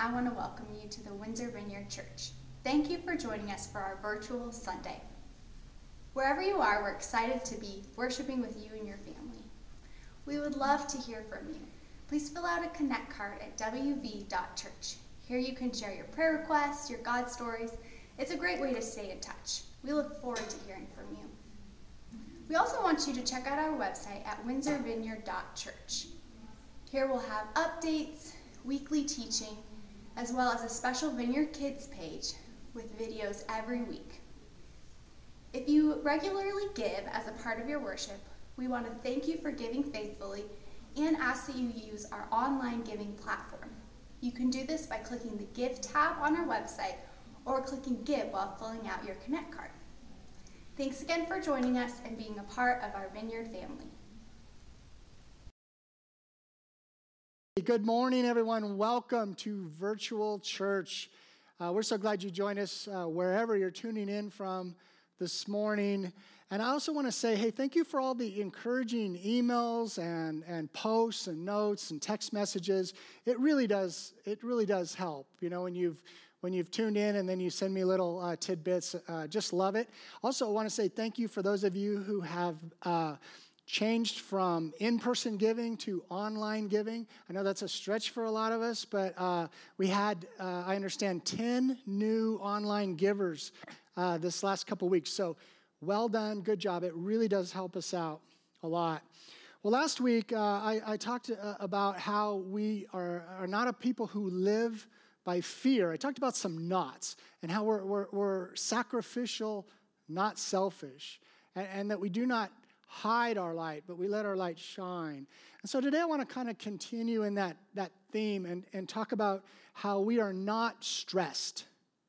I want to welcome you to the Windsor Vineyard Church. Thank you for joining us for our virtual Sunday. Wherever you are, we're excited to be worshiping with you and your family. We would love to hear from you. Please fill out a connect card at wv.church. Here you can share your prayer requests, your God stories. It's a great way to stay in touch. We look forward to hearing from you. We also want you to check out our website at windsorvineyard.church. Here we'll have updates, weekly teaching, as well as a special Vineyard Kids page with videos every week. If you regularly give as a part of your worship, we want to thank you for giving faithfully and ask that you use our online giving platform. You can do this by clicking the Give tab on our website or clicking Give while filling out your Connect card. Thanks again for joining us and being a part of our Vineyard family. Good morning, everyone. Welcome to Virtual Church. We're so glad you joined us wherever you're tuning in from this morning. And I also want to say, hey, thank you for all the encouraging emails and posts and notes and text messages. It really does help, you know, when you've tuned in and then you send me little tidbits. Just love it. Also, I want to say thank you for those of you who have changed from in-person giving to online giving. I know that's a stretch for a lot of us, but we had, I understand, 10 new online givers this last couple weeks. So well done. Good job. It really does help us out a lot. Well, last week, I talked about how we are not a people who live by fear. I talked about some nots and how we're sacrificial, not selfish, and that we do not hide our light, but we let our light shine. And so today I want to kind of continue in that theme and talk about how we are not stressed.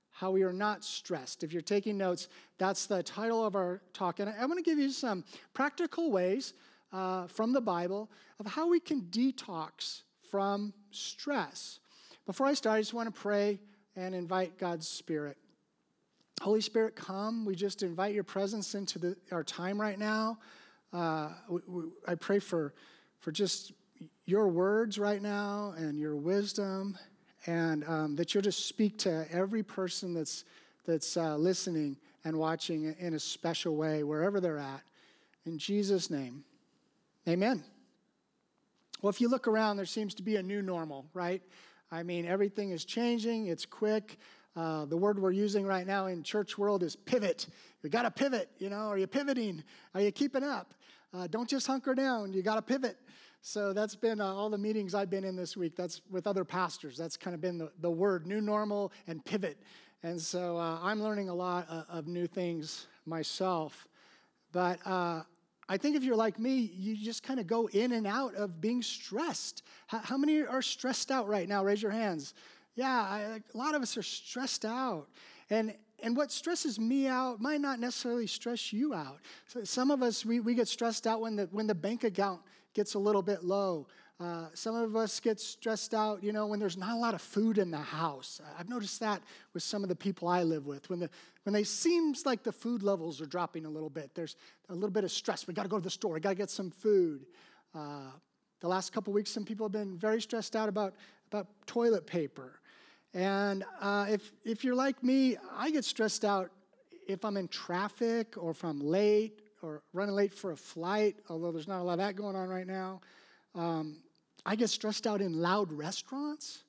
How we are not stressed. If you're taking notes, that's the title of our talk. And I want to give you some practical ways from the Bible of how we can detox from stress. Before I start, I just want to pray and invite God's Spirit. Holy Spirit, come. We just invite your presence into our time right now. I pray for just your words right now and your wisdom, and that you'll just speak to every person that's listening and watching in a special way, wherever they're at. In Jesus' name, amen. Well, if you look around, there seems to be a new normal, right? I mean, everything is changing. It's quick. The word we're using right now in church world is pivot. You got to pivot. You know, are you pivoting? Are you keeping up? Don't just hunker down. You got to pivot. So that's been all the meetings I've been in this week. That's with other pastors. That's kind of been the word, new normal and pivot. And so I'm learning a lot of new things myself. But I think if you're like me, you just kind of go in and out of being stressed. How many are stressed out right now? Raise your hands. Yeah, a lot of us are stressed out. And what stresses me out might not necessarily stress you out. So some of us, we get stressed out when the bank account gets a little bit low. Some of us get stressed out, you know, when there's not a lot of food in the house. I've noticed that with some of the people I live with. When they seems like the food levels are dropping a little bit, there's a little bit of stress. We got to go to the store. We got to get some food. The last couple weeks, some people have been very stressed out about toilet paper. And if you're like me, I get stressed out if I'm in traffic or if I'm late or running late for a flight, although there's not a lot of that going on right now. I get stressed out in loud restaurants.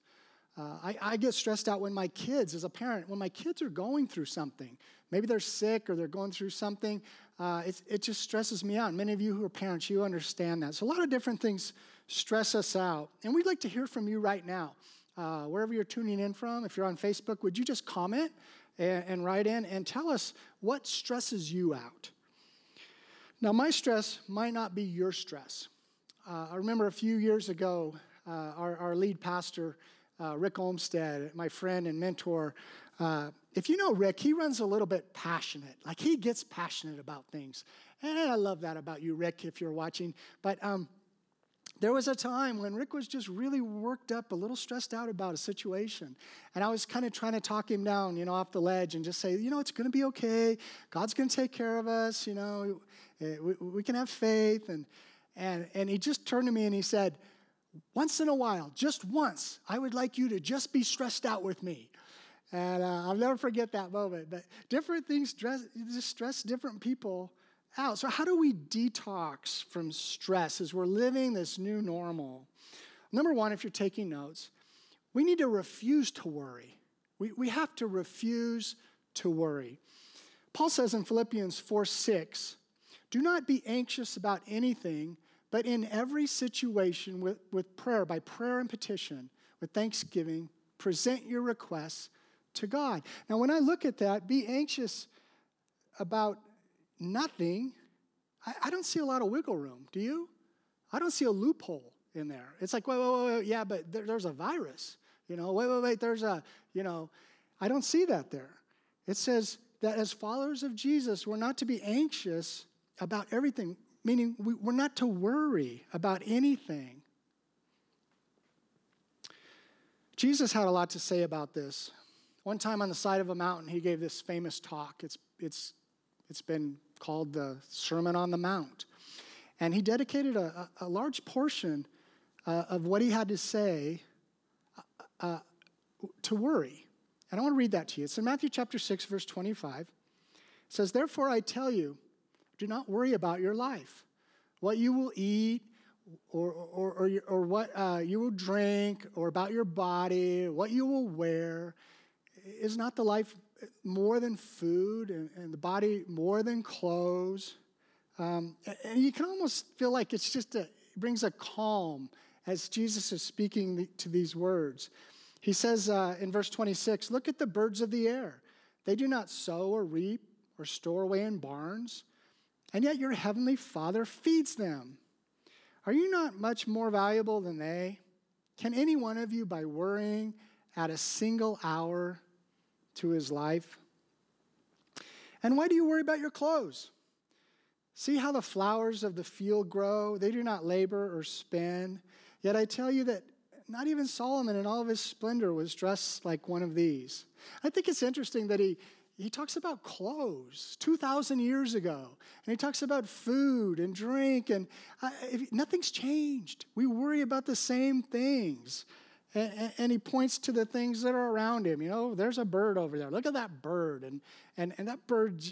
I get stressed out when my kids, as a parent, when my kids are going through something. Maybe they're sick or they're going through something. It just stresses me out. And many of you who are parents, you understand that. So a lot of different things stress us out. And we'd like to hear from you right now. Wherever you're tuning in from, if you're on Facebook, would you just comment and write in and tell us what stresses you out? Now, my stress might not be your stress. I remember a few years ago, our lead pastor, Rick Olmstead, my friend and mentor. If you know Rick, he runs a little bit passionate. Like, he gets passionate about things. And I love that about you, Rick, if you're watching. But there was a time when Rick was just really worked up, a little stressed out about a situation. And I was kind of trying to talk him down, you know, off the ledge and just say, you know, it's going to be okay. God's going to take care of us. You know, we can have faith. And he just turned to me and he said, once in a while, just once, I would like you to just be stressed out with me. And I'll never forget that moment. But different things stress different people out. So how do we detox from stress as we're living this new normal? Number one, if you're taking notes, we need to refuse to worry. We have to refuse to worry. Paul says in Philippians 4:6, do not be anxious about anything, but in every situation with prayer, by prayer and petition, with thanksgiving, present your requests to God. Now, when I look at that, be anxious about nothing, I don't see a lot of wiggle room. Do you? I don't see a loophole in there. It's like, wait, yeah, but there's a virus. You know, wait, there's a, you know, I don't see that there. It says that as followers of Jesus, we're not to be anxious about everything, meaning we're not to worry about anything. Jesus had a lot to say about this. One time on the side of a mountain, he gave this famous talk. It's been called the Sermon on the Mount. And he dedicated a large portion of what he had to say to worry. And I want to read that to you. It's in Matthew chapter 6, verse 25. It says, therefore I tell you, do not worry about your life, what you will eat, or what you will drink, or about your body, what you will wear. Is not the life more than food and the body more than clothes? And you can almost feel like it's just it brings a calm as Jesus is speaking to these words. He says in verse 26, look at the birds of the air. They do not sow or reap or store away in barns, and yet your heavenly Father feeds them. Are you not much more valuable than they? Can any one of you, by worrying, add a single hour to his life? And why do you worry about your clothes? See how the flowers of the field grow. They do not labor or spin. Yet I tell you that not even Solomon in all of his splendor was dressed like one of these. I think it's interesting that he talks about clothes 2,000 years ago. And he talks about food and drink. And nothing's changed. We worry about the same things. And he points to the things that are around him. You know, there's a bird over there. Look at that bird. And that bird,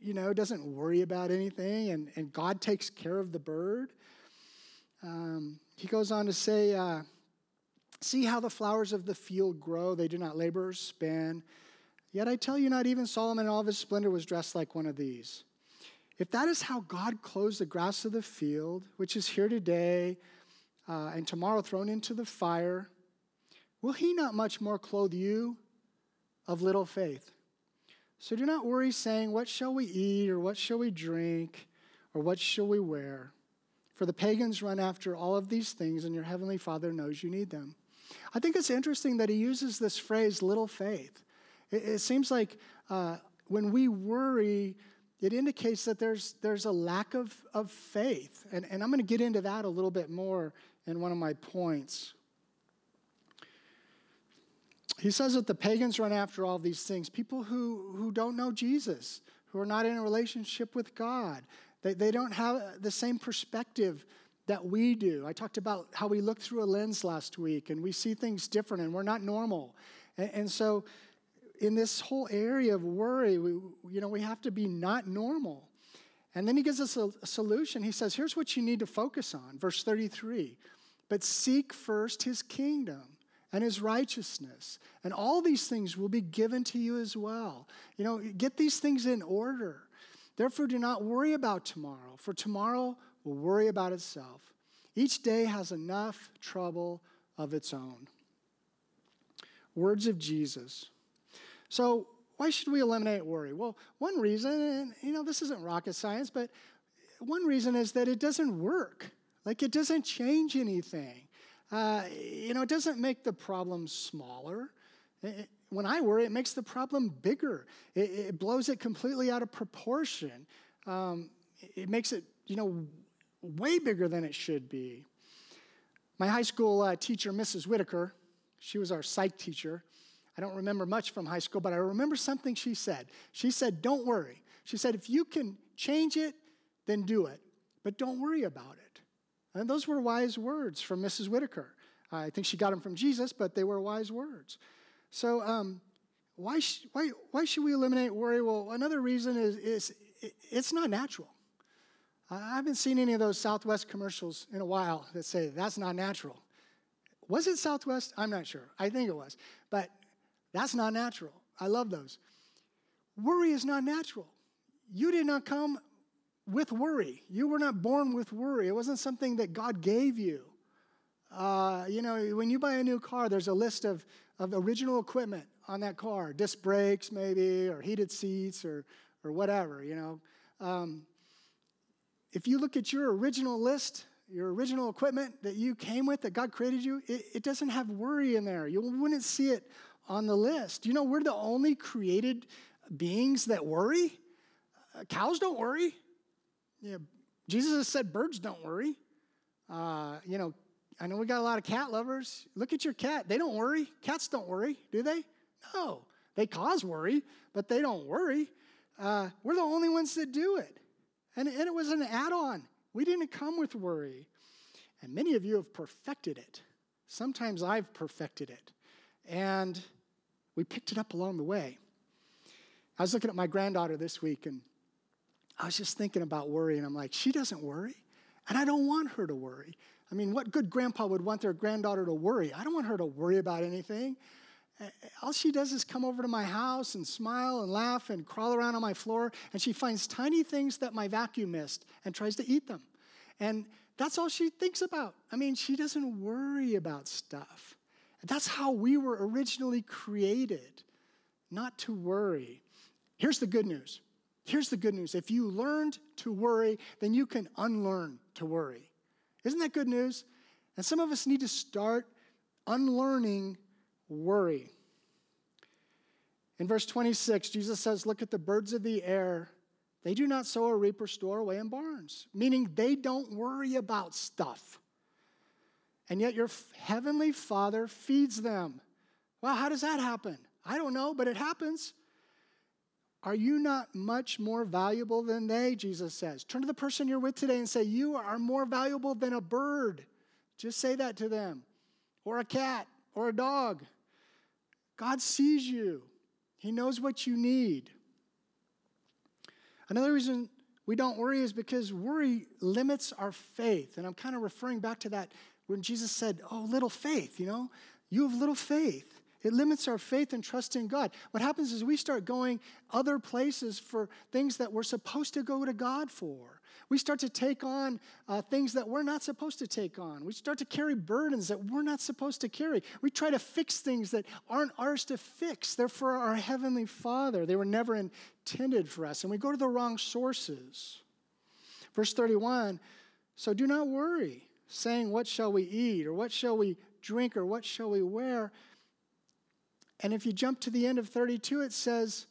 you know, doesn't worry about anything. And God takes care of the bird. He goes on to say, see how the flowers of the field grow. They do not labor or spin. Yet I tell you, not even Solomon in all of his splendor was dressed like one of these. If that is how God clothes the grass of the field, which is here today and tomorrow thrown into the fire, will he not much more clothe you of little faith? So do not worry, saying, what shall we eat, or what shall we drink, or what shall we wear? For the pagans run after all of these things, and your heavenly Father knows you need them. I think it's interesting that he uses this phrase, little faith. It seems like when we worry, it indicates that there's a lack of faith. And I'm going to get into that a little bit more in one of my points. He says that the pagans run after all these things, people who don't know Jesus, who are not in a relationship with God. They don't have the same perspective that we do. I talked about how we look through a lens last week, and we see things different, and we're not normal. And so in this whole area of worry, we have to be not normal. And then he gives us a solution. He says, here's what you need to focus on, verse 33, but seek first his kingdom and his righteousness, and all these things will be given to you as well. You know, get these things in order. Therefore, do not worry about tomorrow, for tomorrow will worry about itself. Each day has enough trouble of its own. Words of Jesus. So, why should we eliminate worry? Well, one reason, and you know, this isn't rocket science, but one reason is that it doesn't work. Like, it doesn't change anything. It doesn't make the problem smaller. When I worry, it makes the problem bigger. It blows it completely out of proportion. It makes it, way bigger than it should be. My high school teacher, Mrs. Whitaker, she was our psych teacher. I don't remember much from high school, but I remember something she said. She said, don't worry. She said, if you can change it, then do it. But don't worry about it. And those were wise words from Mrs. Whitaker. I think she got them from Jesus, but they were wise words. So why should we eliminate worry? Well, another reason is it's not natural. I haven't seen any of those Southwest commercials in a while that say that's not natural. Was it Southwest? I'm not sure. I think it was. But that's not natural. I love those. Worry is not natural. You did not come with worry. You were not born with worry. It wasn't something that God gave you. When you buy a new car, there's a list of original equipment on that car, disc brakes maybe, or heated seats, or whatever, you know. If you look at your original list, your original equipment that you came with, that God created you, it doesn't have worry in there. You wouldn't see it on the list. You know, we're the only created beings that worry. Cows don't worry. Yeah, Jesus has said birds don't worry. I know we got a lot of cat lovers. Look at your cat. They don't worry. Cats don't worry, do they? No. They cause worry, but they don't worry. We're the only ones that do it. And it was an add-on. We didn't come with worry. And many of you have perfected it. Sometimes I've perfected it. And we picked it up along the way. I was looking at my granddaughter this week, and I was just thinking about worry. And I'm like, she doesn't worry. And I don't want her to worry. I mean, what good grandpa would want their granddaughter to worry? I don't want her to worry about anything. All she does is come over to my house and smile and laugh and crawl around on my floor, and she finds tiny things that my vacuum missed and tries to eat them. And that's all she thinks about. I mean, she doesn't worry about stuff. That's how we were originally created, not to worry. Here's the good news. Here's the good news. If you learned to worry, then you can unlearn to worry. Isn't that good news? And some of us need to start unlearning worry. In verse 26, Jesus says, "Look at the birds of the air. They do not sow or reap or store away in barns," meaning they don't worry about stuff. "And yet your heavenly Father feeds them." Well, how does that happen? I don't know, but it happens. "Are you not much more valuable than they?" Jesus says. Turn to the person you're with today and say, "You are more valuable than a bird." Just say that to them. Or a cat, or a dog. God sees you. He knows what you need. Another reason we don't worry is because worry limits our faith. And I'm kind of referring back to that when Jesus said, "Oh, little faith," you know. You have little faith. It limits our faith and trust in God. What happens is we start going other places for things that we're supposed to go to God for. We start to take on things that we're not supposed to take on. We start to carry burdens that we're not supposed to carry. We try to fix things that aren't ours to fix. They're for our heavenly Father. They were never intended for us. And we go to the wrong sources. Verse 31, "So do not worry, saying, 'What shall we eat?' or 'What shall we drink?' or 'What shall we wear?'" And if you jump to the end of 32, it says,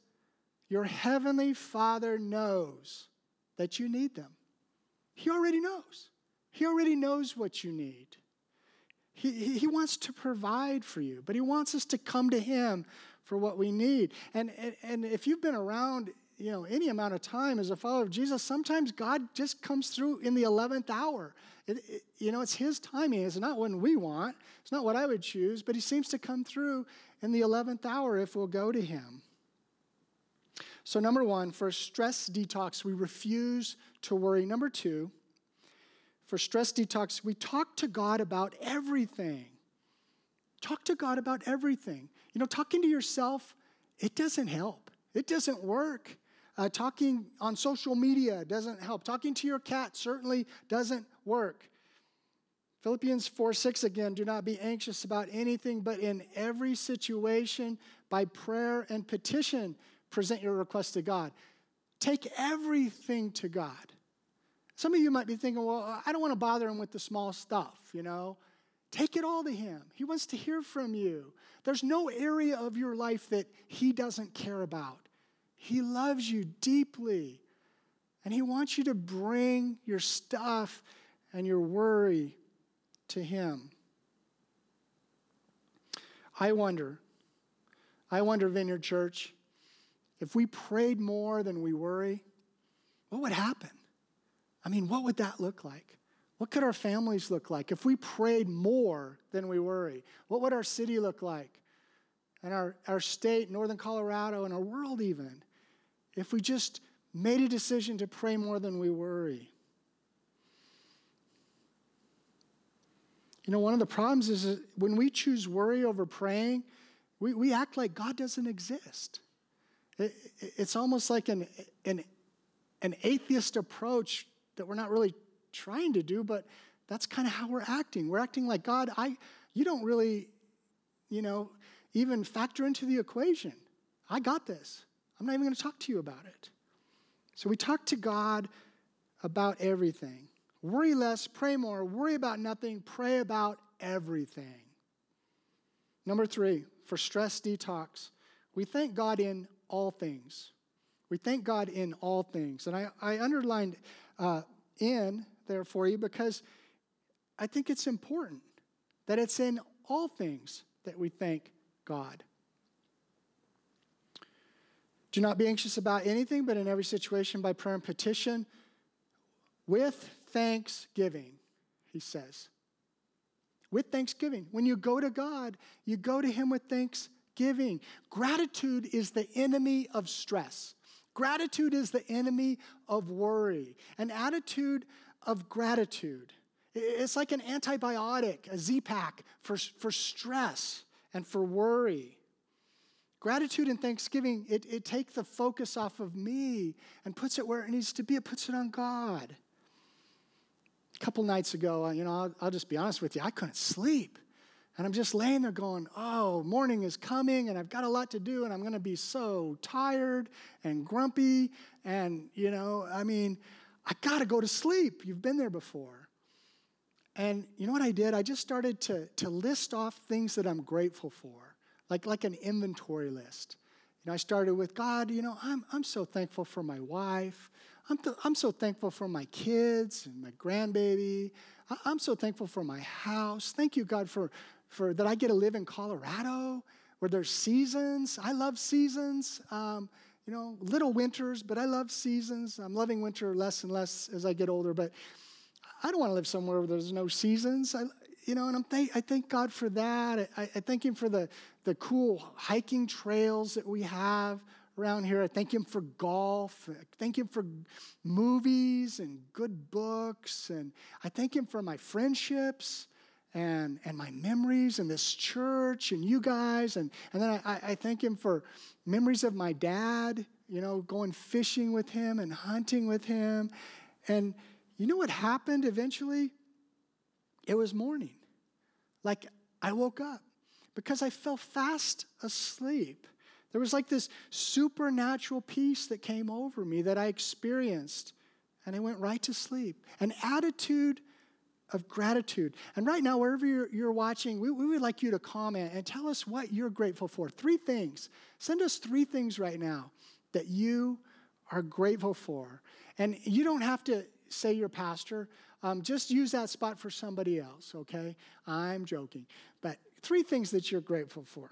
"Your heavenly Father knows that you need them." He already knows. He already knows what you need. He wants to provide for you, but he wants us to come to him for what we need. And if you've been around, you know, any amount of time as a follower of Jesus, sometimes God just comes through in the 11th hour. It's his timing. It's not when we want. It's not what I would choose, but he seems to come through in the 11th hour if we'll go to him. So number one, for stress detox, we refuse to worry. Number two, for stress detox, we talk to God about everything. Talk to God about everything. You know, talking to yourself, it doesn't help. It doesn't work. Talking on social media doesn't help. Talking to your cat certainly doesn't work. Philippians 4:6 again, "Do not be anxious about anything, but in every situation, by prayer and petition, present your request to God." Take everything to God. Some of you might be thinking, well, I don't want to bother him with the small stuff, you know. Take it all to him. He wants to hear from you. There's no area of your life that he doesn't care about. He loves you deeply, and he wants you to bring your stuff and your worry to him. I wonder, Vineyard Church, if we prayed more than we worry, what would happen? I mean, what would that look like? What could our families look like if we prayed more than we worry? What would our city look like? And our state, northern Colorado, and our world even, if we just made a decision to pray more than we worry. You know, one of the problems is when we choose worry over praying, we act like God doesn't exist. It's almost like an atheist approach that we're not really trying to do, but that's kind of how we're acting. We're acting like, God, you don't really, even factor into the equation. I got this. I'm not even going to talk to you about it. So we talk to God about everything. Worry less, pray more, worry about nothing, pray about everything. Number 3, for stress detox, we thank God in all things. We thank God in all things. And I underlined in there for you because I think it's important that it's in all things that we thank God. Do not be anxious about anything, but in every situation by prayer and petition, with thanksgiving, he says. With thanksgiving. When you go to God, you go to him with thanksgiving. Gratitude is the enemy of stress. Gratitude is the enemy of worry. An attitude of gratitude. It's like an antibiotic, a Z-Pack for stress and for worry. Gratitude and thanksgiving, it takes the focus off of me and puts it where it needs to be. It puts it on God. A couple nights ago, I'll just be honest with you, I couldn't sleep. And I'm just laying there going, oh, morning is coming, and I've got a lot to do, and I'm going to be so tired and grumpy. And, I got to go to sleep. You've been there before. And you know what I did? I just started to list off things that I'm grateful for, like an inventory list. I started with, God, I'm so thankful for my wife. I'm so thankful for my kids and my grandbaby. I'm so thankful for my house. Thank you, God, for that I get to live in Colorado where there's seasons. I love seasons, little winters, but I love seasons. I'm loving winter less and less as I get older, but I don't want to live somewhere where there's no seasons. I thank God for that. I thank him for the cool hiking trails that we have around here. I thank him for golf. I thank him for movies and good books. And I thank him for my friendships and my memories and this church and you guys. And then I thank him for memories of my dad, going fishing with him and hunting with him. And you know what happened eventually? It was morning. Like, I woke up because I fell fast asleep. There was like this supernatural peace that came over me that I experienced, and I went right to sleep. An attitude of gratitude. And right now, wherever you're watching, we would like you to comment and tell us what you're grateful for. 3 things. Send us 3 things right now that you are grateful for. And you don't have to say your pastor. Just use that spot for somebody else, okay? I'm joking. But 3 things that you're grateful for.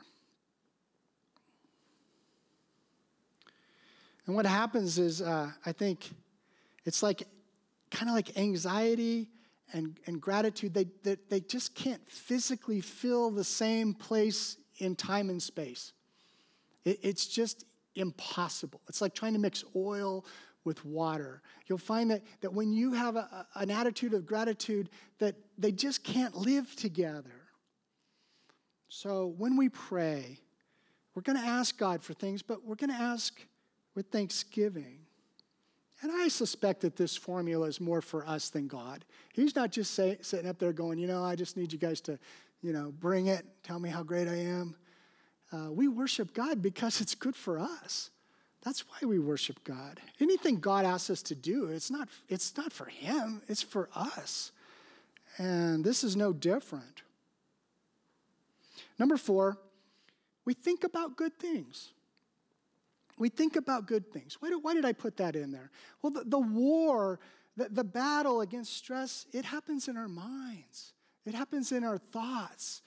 And what happens is, I think it's kind of like anxiety and gratitude. They just can't physically fill the same place in time and space. It's just impossible. It's like trying to mix oil with water. You'll find that when you have an attitude of gratitude, that they just can't live together. So when we pray, we're going to ask God for things, but we're going to ask with thanksgiving. And I suspect that this formula is more for us than God. He's not just sitting up there going, I just need you guys to, bring it, tell me how great I am. We worship God because it's good for us. That's why we worship God. Anything God asks us to do, it's not for him, it's for us. And this is no different. Number 4, we think about good things. We think about good things. Why did I put that in there? Well, the war, the battle against stress, it happens in our minds. It happens in our thoughts.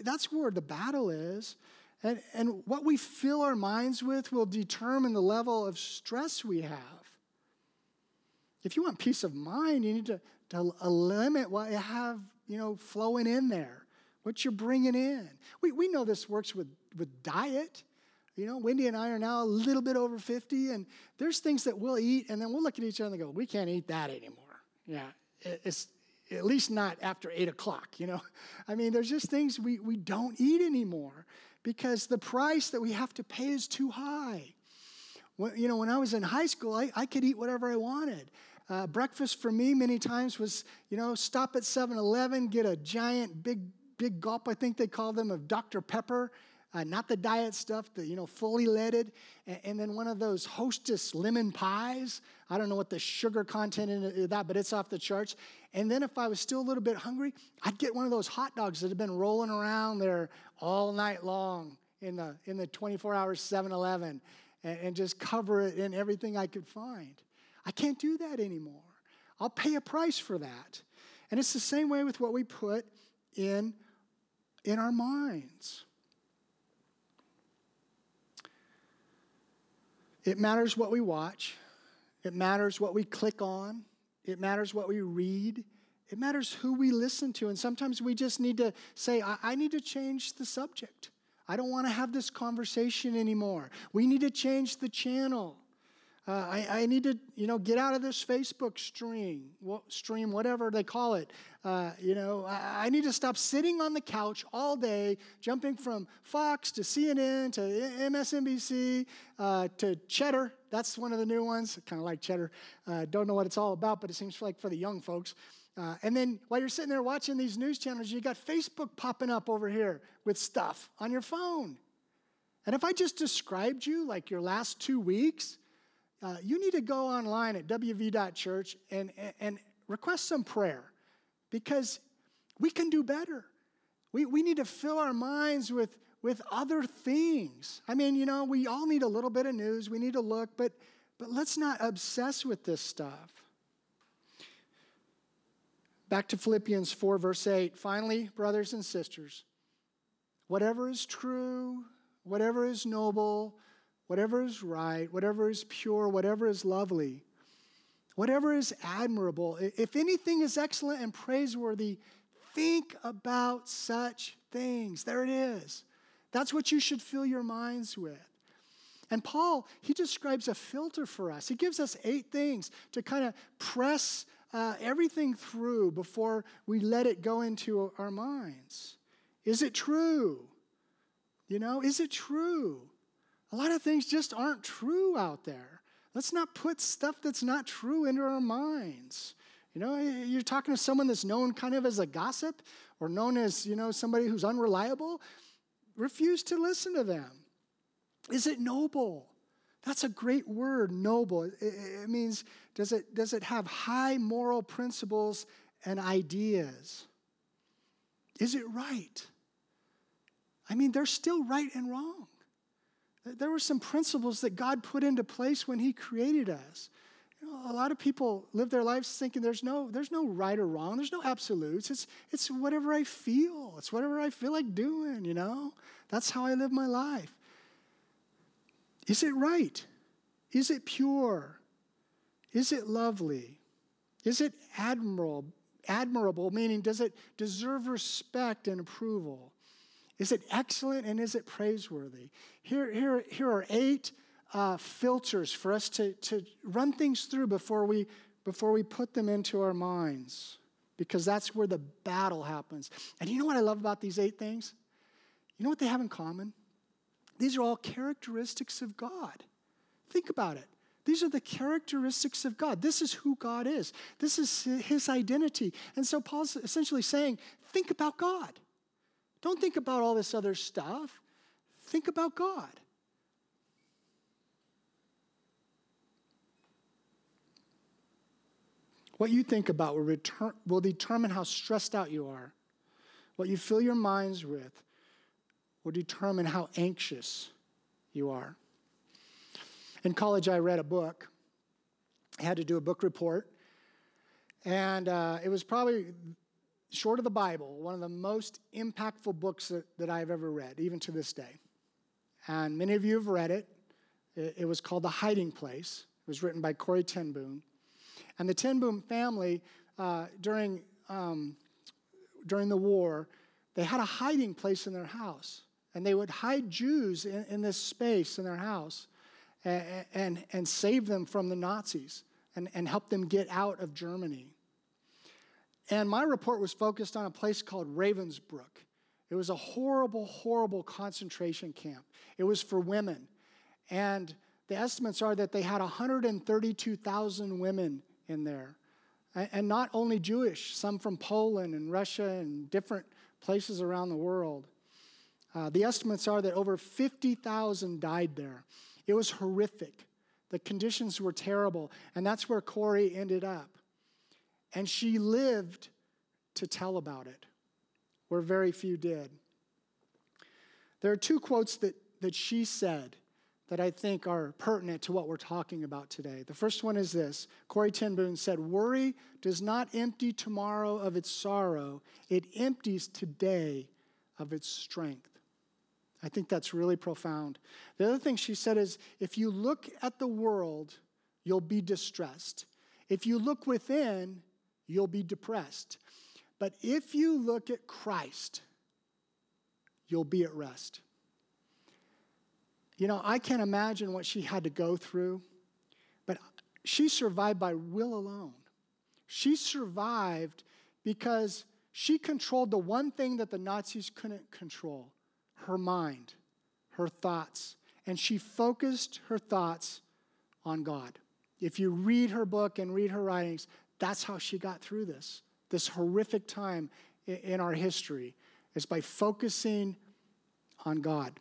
That's where the battle is. And what we fill our minds with will determine the level of stress we have. If you want peace of mind, you need to to limit what you have, flowing in there, what you're bringing in. We know this works with diet. Wendy and I are now a little bit over 50, and there's things that we'll eat, and then we'll look at each other and go, we can't eat that anymore. Yeah, it's at least not after 8 o'clock, there's just things we don't eat anymore because the price that we have to pay is too high. When I was in high school, I could eat whatever I wanted. Breakfast for me many times was, stop at 7-Eleven, get a giant big gulp, I think they call them, of Dr. Pepper, not the diet stuff, the, fully leaded, and then one of those Hostess lemon pies. I don't know what the sugar content in that, but it's off the charts. And then if I was still a little bit hungry, I'd get one of those hot dogs that have been rolling around there all night long in the 24-hour 7-Eleven and just cover it in everything I could find. I can't do that anymore. I'll pay a price for that. And it's the same way with what we put in our minds. It matters what we watch. It matters what we click on. It matters what we read. It matters who we listen to. And sometimes we just need to say, I need to change the subject. I don't want to have this conversation anymore. We need to change the channel. I need to, get out of this Facebook stream, whatever they call it. I need to stop sitting on the couch all day, jumping from Fox to CNN to MSNBC to Cheddar. That's one of the new ones. I kind of like Cheddar. Don't know what it's all about, but it seems like for the young folks. And then while you're sitting there watching these news channels, you got Facebook popping up over here with stuff on your phone. And if I just described you like your last 2 weeks, you need to go online at wv.church and request some prayer, because we can do better. We need to fill our minds with other things. We all need a little bit of news. We need to look, but let's not obsess with this stuff. Back to Philippians 4, verse 8. Finally, brothers and sisters, whatever is true, whatever is noble, whatever is right, whatever is pure, whatever is lovely, whatever is admirable, if anything is excellent and praiseworthy, think about such things. There it is. That's what you should fill your minds with. And Paul, he describes a filter for us. He gives us 8 things to kind of press everything through before we let it go into our minds. Is it true? Is it true? A lot of things just aren't true out there. Let's not put stuff that's not true into our minds. You're talking to someone that's known kind of as a gossip or known as, somebody who's unreliable. Refuse to listen to them. Is it noble? That's a great word, noble. It means, does it have high moral principles and ideas? Is it right? There's still right and wrong. There were some principles that God put into place when he created us. A lot of people live their lives thinking there's no right or wrong. There's no absolutes. It's whatever I feel. It's whatever I feel like doing, That's how I live my life. Is it right? Is it pure? Is it lovely? Is it admirable? Admirable, meaning does it deserve respect and approval? Is it excellent and is it praiseworthy? Here are 8 filters for us to run things through before we put them into our minds, because that's where the battle happens. And you know what I love about these 8 things? You know what they have in common? These are all characteristics of God. Think about it. These are the characteristics of God. This is who God is. This is his identity. And so Paul's essentially saying, think about God. Don't think about all this other stuff. Think about God. What you think about will determine how stressed out you are. What you fill your minds with will determine how anxious you are. In college, I read a book. I had to do a book report. And it was probably, short of the Bible, one of the most impactful books that I've ever read, even to this day. And many of you have read it. It was called The Hiding Place. It was written by Corrie Ten Boom. And the Ten Boom family during the war, they had a hiding place in their house. And they would hide Jews in this space in their house and save them from the Nazis and help them get out of Germany. And my report was focused on a place called Ravensbrück. It was a horrible, horrible concentration camp. It was for women. And the estimates are that they had 132,000 women in there. And not only Jewish, some from Poland and Russia and different places around the world. The estimates are that over 50,000 died there. It was horrific. The conditions were terrible. And that's where Corrie ended up. And she lived to tell about it, where very few did. There are two quotes that she said that I think are pertinent to what we're talking about today. The first one is this. Corrie Ten Boom said, "Worry does not empty tomorrow of its sorrow. It empties today of its strength." I think that's really profound. The other thing she said is, if you look at the world, you'll be distressed. If you look within, you'll be depressed. But if you look at Christ, you'll be at rest. You know, I can't imagine what she had to go through, but she survived by will alone. She survived because she controlled the one thing that the Nazis couldn't control: her mind, her thoughts, and she focused her thoughts on God. If you read her book and read her writings, that's how she got through this horrific time in our history, is by focusing on God.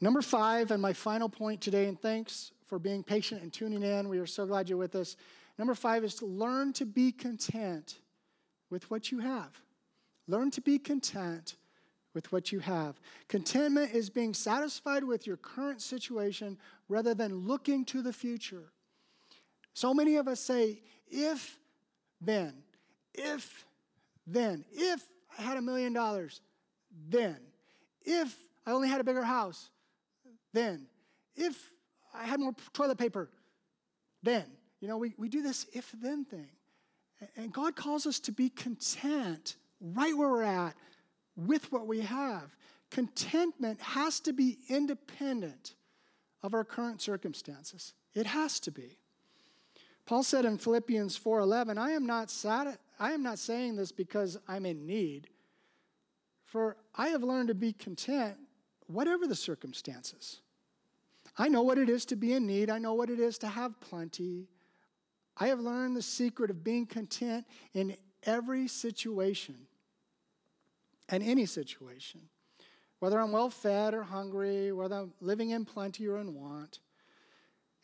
Number 5, and my final point today, and thanks for being patient and tuning in. We are so glad you're with us. Number 5 is to learn to be content with what you have. Learn to be content with what you have. Contentment is being satisfied with your current situation rather than looking to the future. So many of us say, if then, if I had $1 million, then, if I only had a bigger house, then, if I had more toilet paper, then. You know, we do this if-then thing. And God calls us to be content right where we're at, with what we have. Contentment has to be independent of our current circumstances. It has to be. Paul said in Philippians 4:11, I am not saying this because I'm in need, for I have learned to be content whatever the circumstances. I know what it is to be in need. I know what it is to have plenty. I have learned the secret of being content in every situation. In any situation, whether I'm well-fed or hungry, whether I'm living in plenty or in want.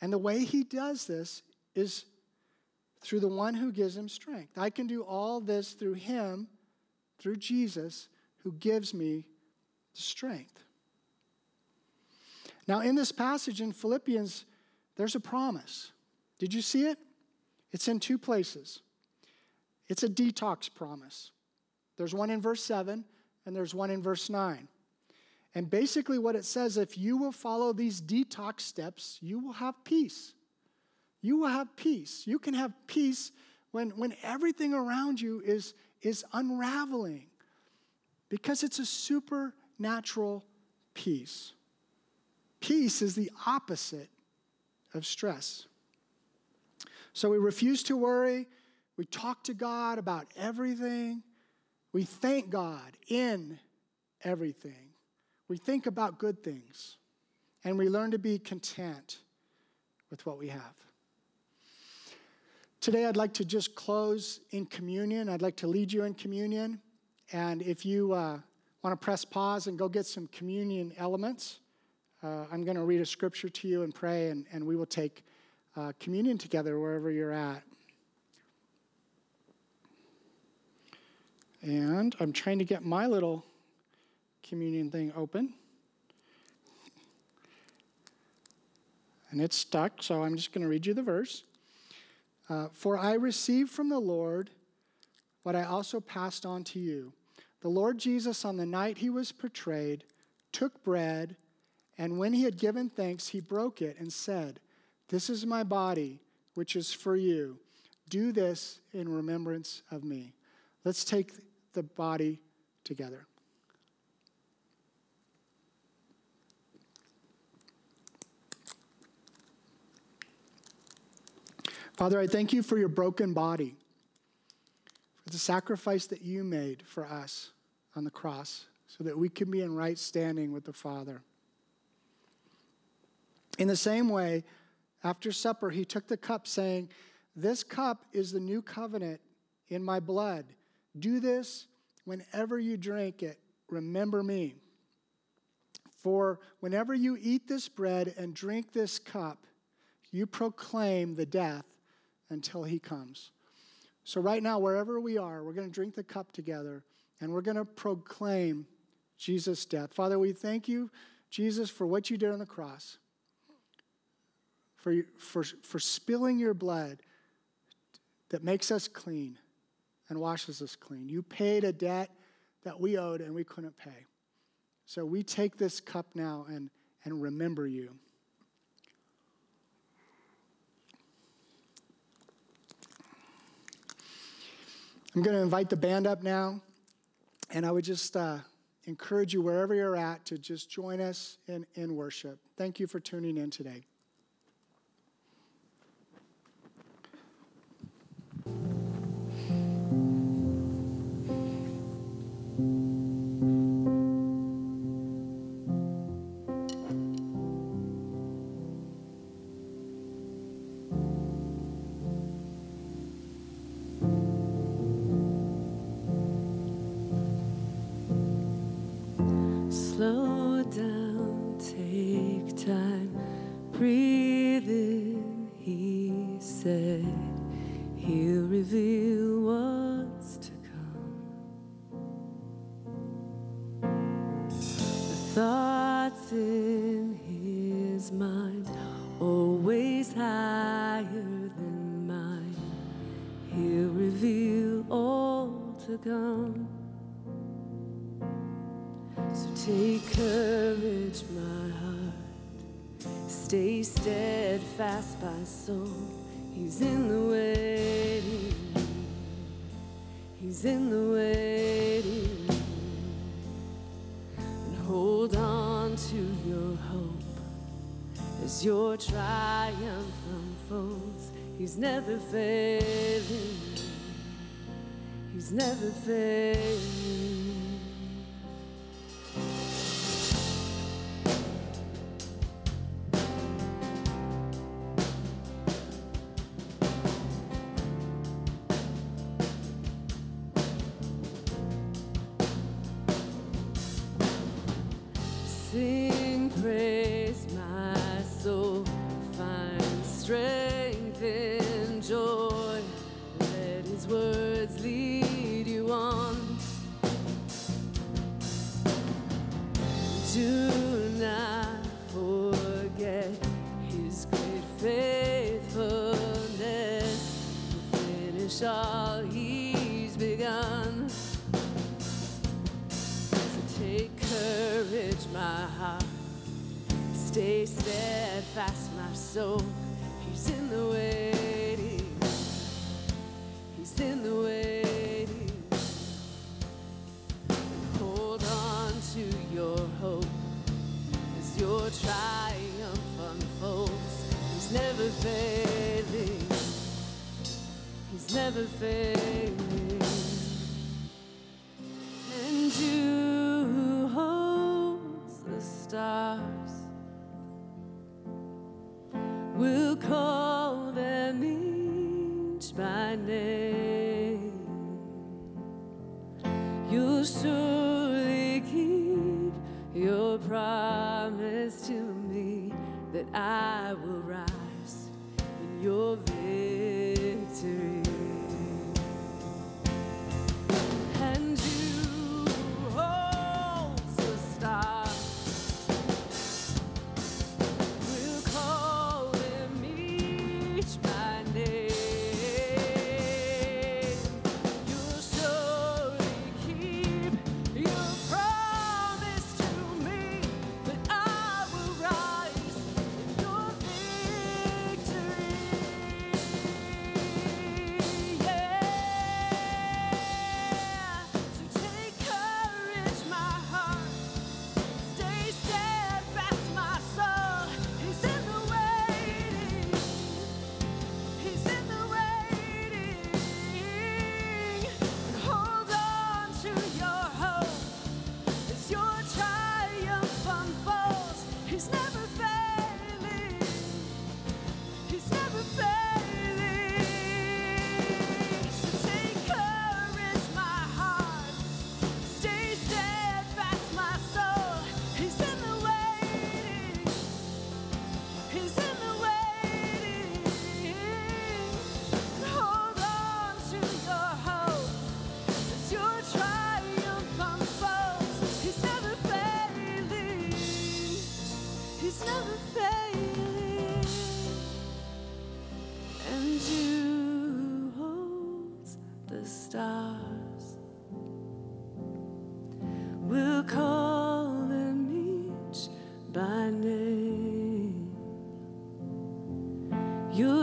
And the way he does this is through the one who gives him strength. I can do all this through him, through Jesus, who gives me the strength. Now, in this passage in Philippians, there's a promise. Did you see it? It's in 2 places. It's a detox promise. There's one in verse 7, and there's one in verse 9. And basically what it says, if you will follow these detox steps, you will have peace. You will have peace. You can have peace when everything around you is unraveling, because it's a supernatural peace. Peace is the opposite of stress. So we refuse to worry. We talk to God about everything. We thank God in everything. We think about good things. And we learn to be content with what we have. Today, I'd like to just close in communion. I'd like to lead you in communion. And if you want to press pause and go get some communion elements, I'm going to read a scripture to you and pray, and we will take communion together wherever you're at. And I'm trying to get my little communion thing open. And it's stuck, so I'm just going to read you the verse. For I received from the Lord what I also passed on to you. The Lord Jesus, on the night he was betrayed, took bread, and when he had given thanks, he broke it and said, "This is my body, which is for you. Do this in remembrance of me. Let's take the body together. Father, I thank you for your broken body, for the sacrifice that you made for us on the cross so that we can be in right standing with the Father. In the same way, after supper, he took the cup saying, "This cup is the new covenant in my blood. Do this whenever you drink it. Remember me." For whenever you eat this bread and drink this cup, you proclaim the death until he comes. So right now, wherever we are, we're going to drink the cup together and we're going to proclaim Jesus' death. Father, we thank you, Jesus, for what you did on the cross, for spilling your blood that makes us clean and washes us clean. You paid a debt that we owed and we couldn't pay. So we take this cup now and remember you. I'm going to invite the band up now, and I would just encourage you wherever you're at to just join us in worship. Thank you for tuning in today.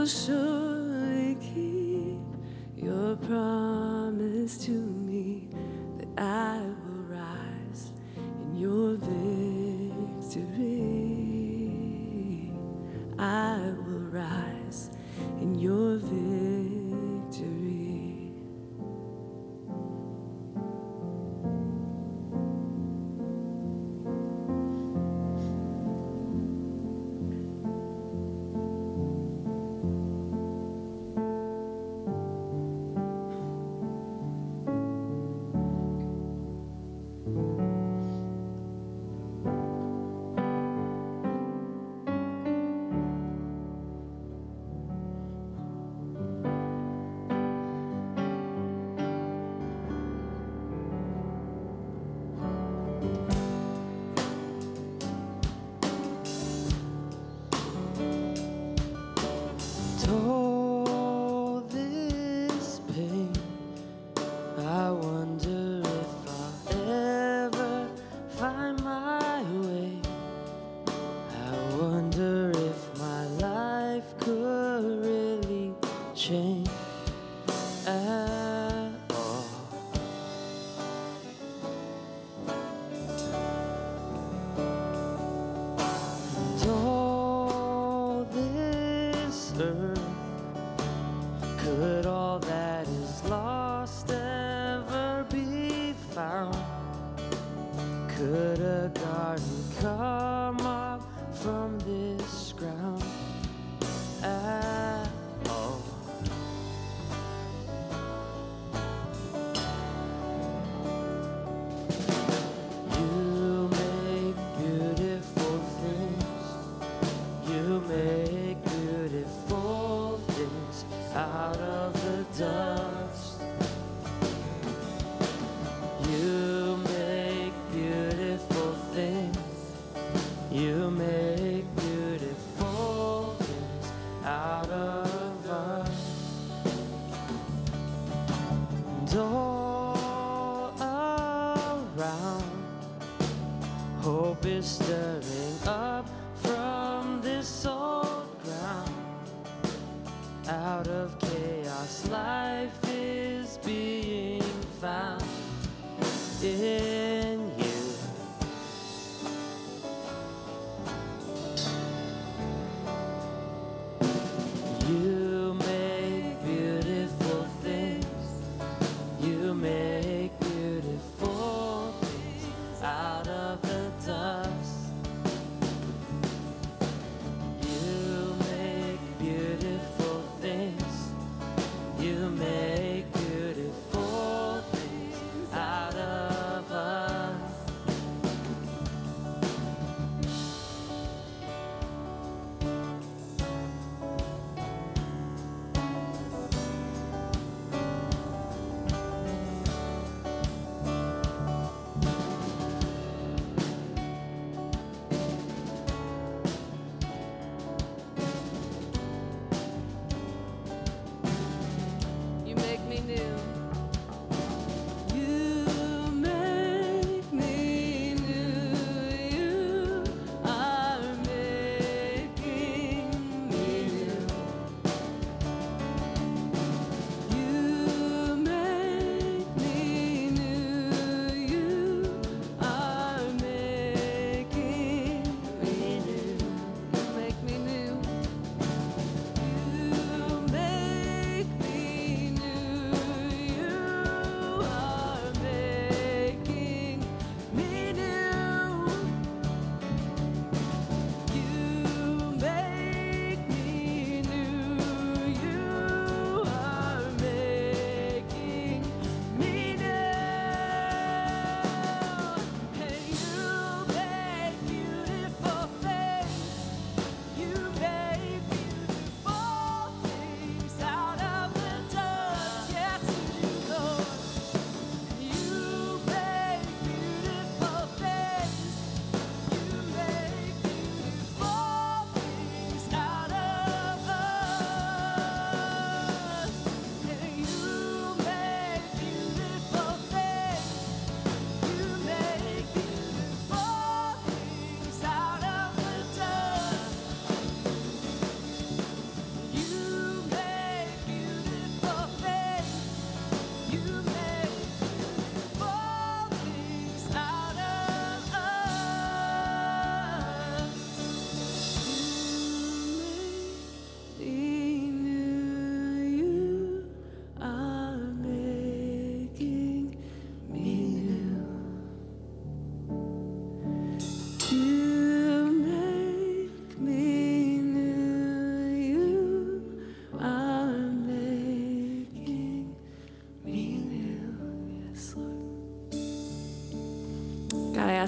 surely keep your promise to me that I will rise in your victory. I will rise in your victory.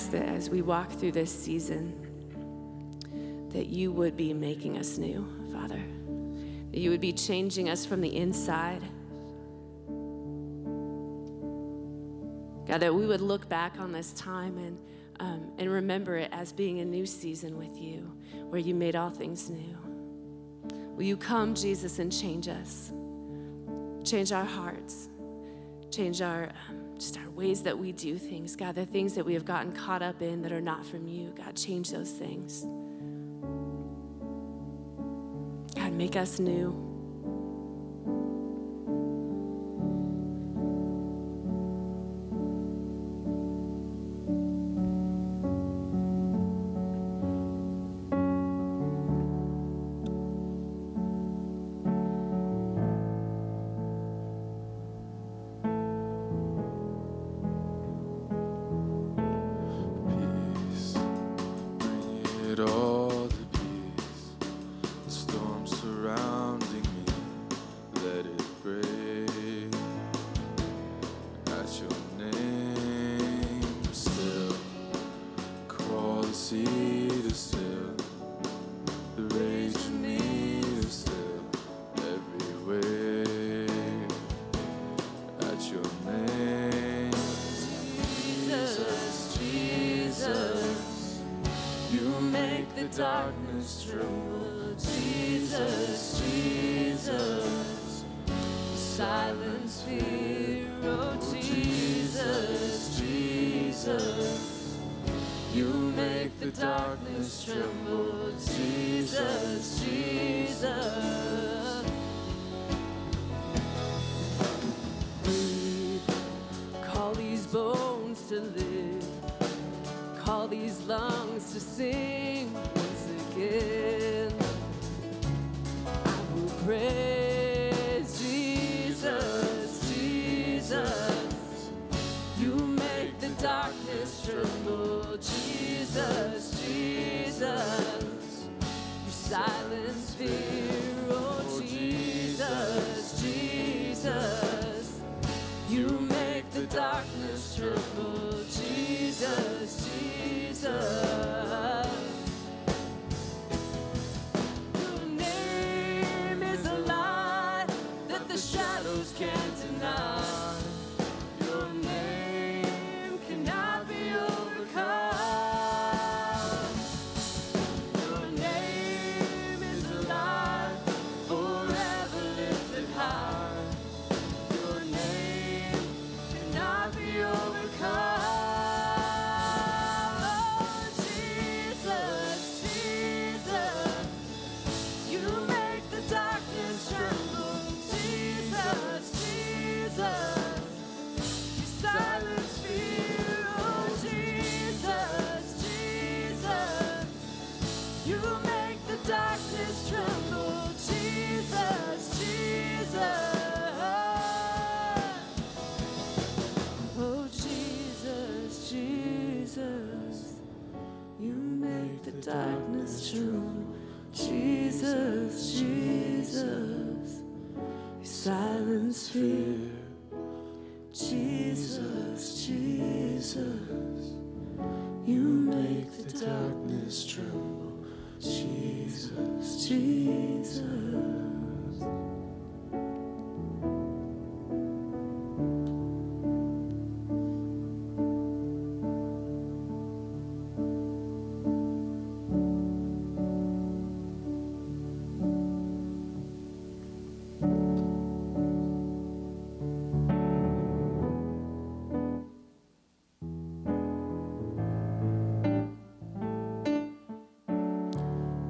ask that as we walk through this season, that you would be making us new, Father. That you would be changing us from the inside. God, that we would look back on this time and remember it as being a new season with you, where you made all things new. Will you come, Jesus, and change us? Change our hearts. Change our ways that we do things. God, the things that we have gotten caught up in that are not from you, God, change those things. God, make us new.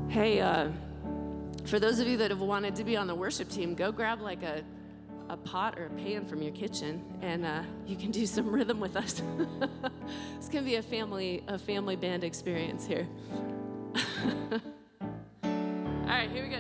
Hey, for those of you that have wanted to be on the worship team, go grab like a pot or a pan from your kitchen, and you can do some rhythm with us. This can be a family band experience here. All right, here we go.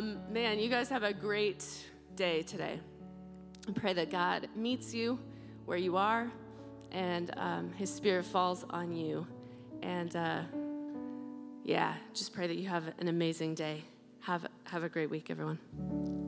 Man, you guys have a great day today. I pray that God meets you where you are, and his spirit falls on you. And just pray that you have an amazing day. Have a great week, everyone.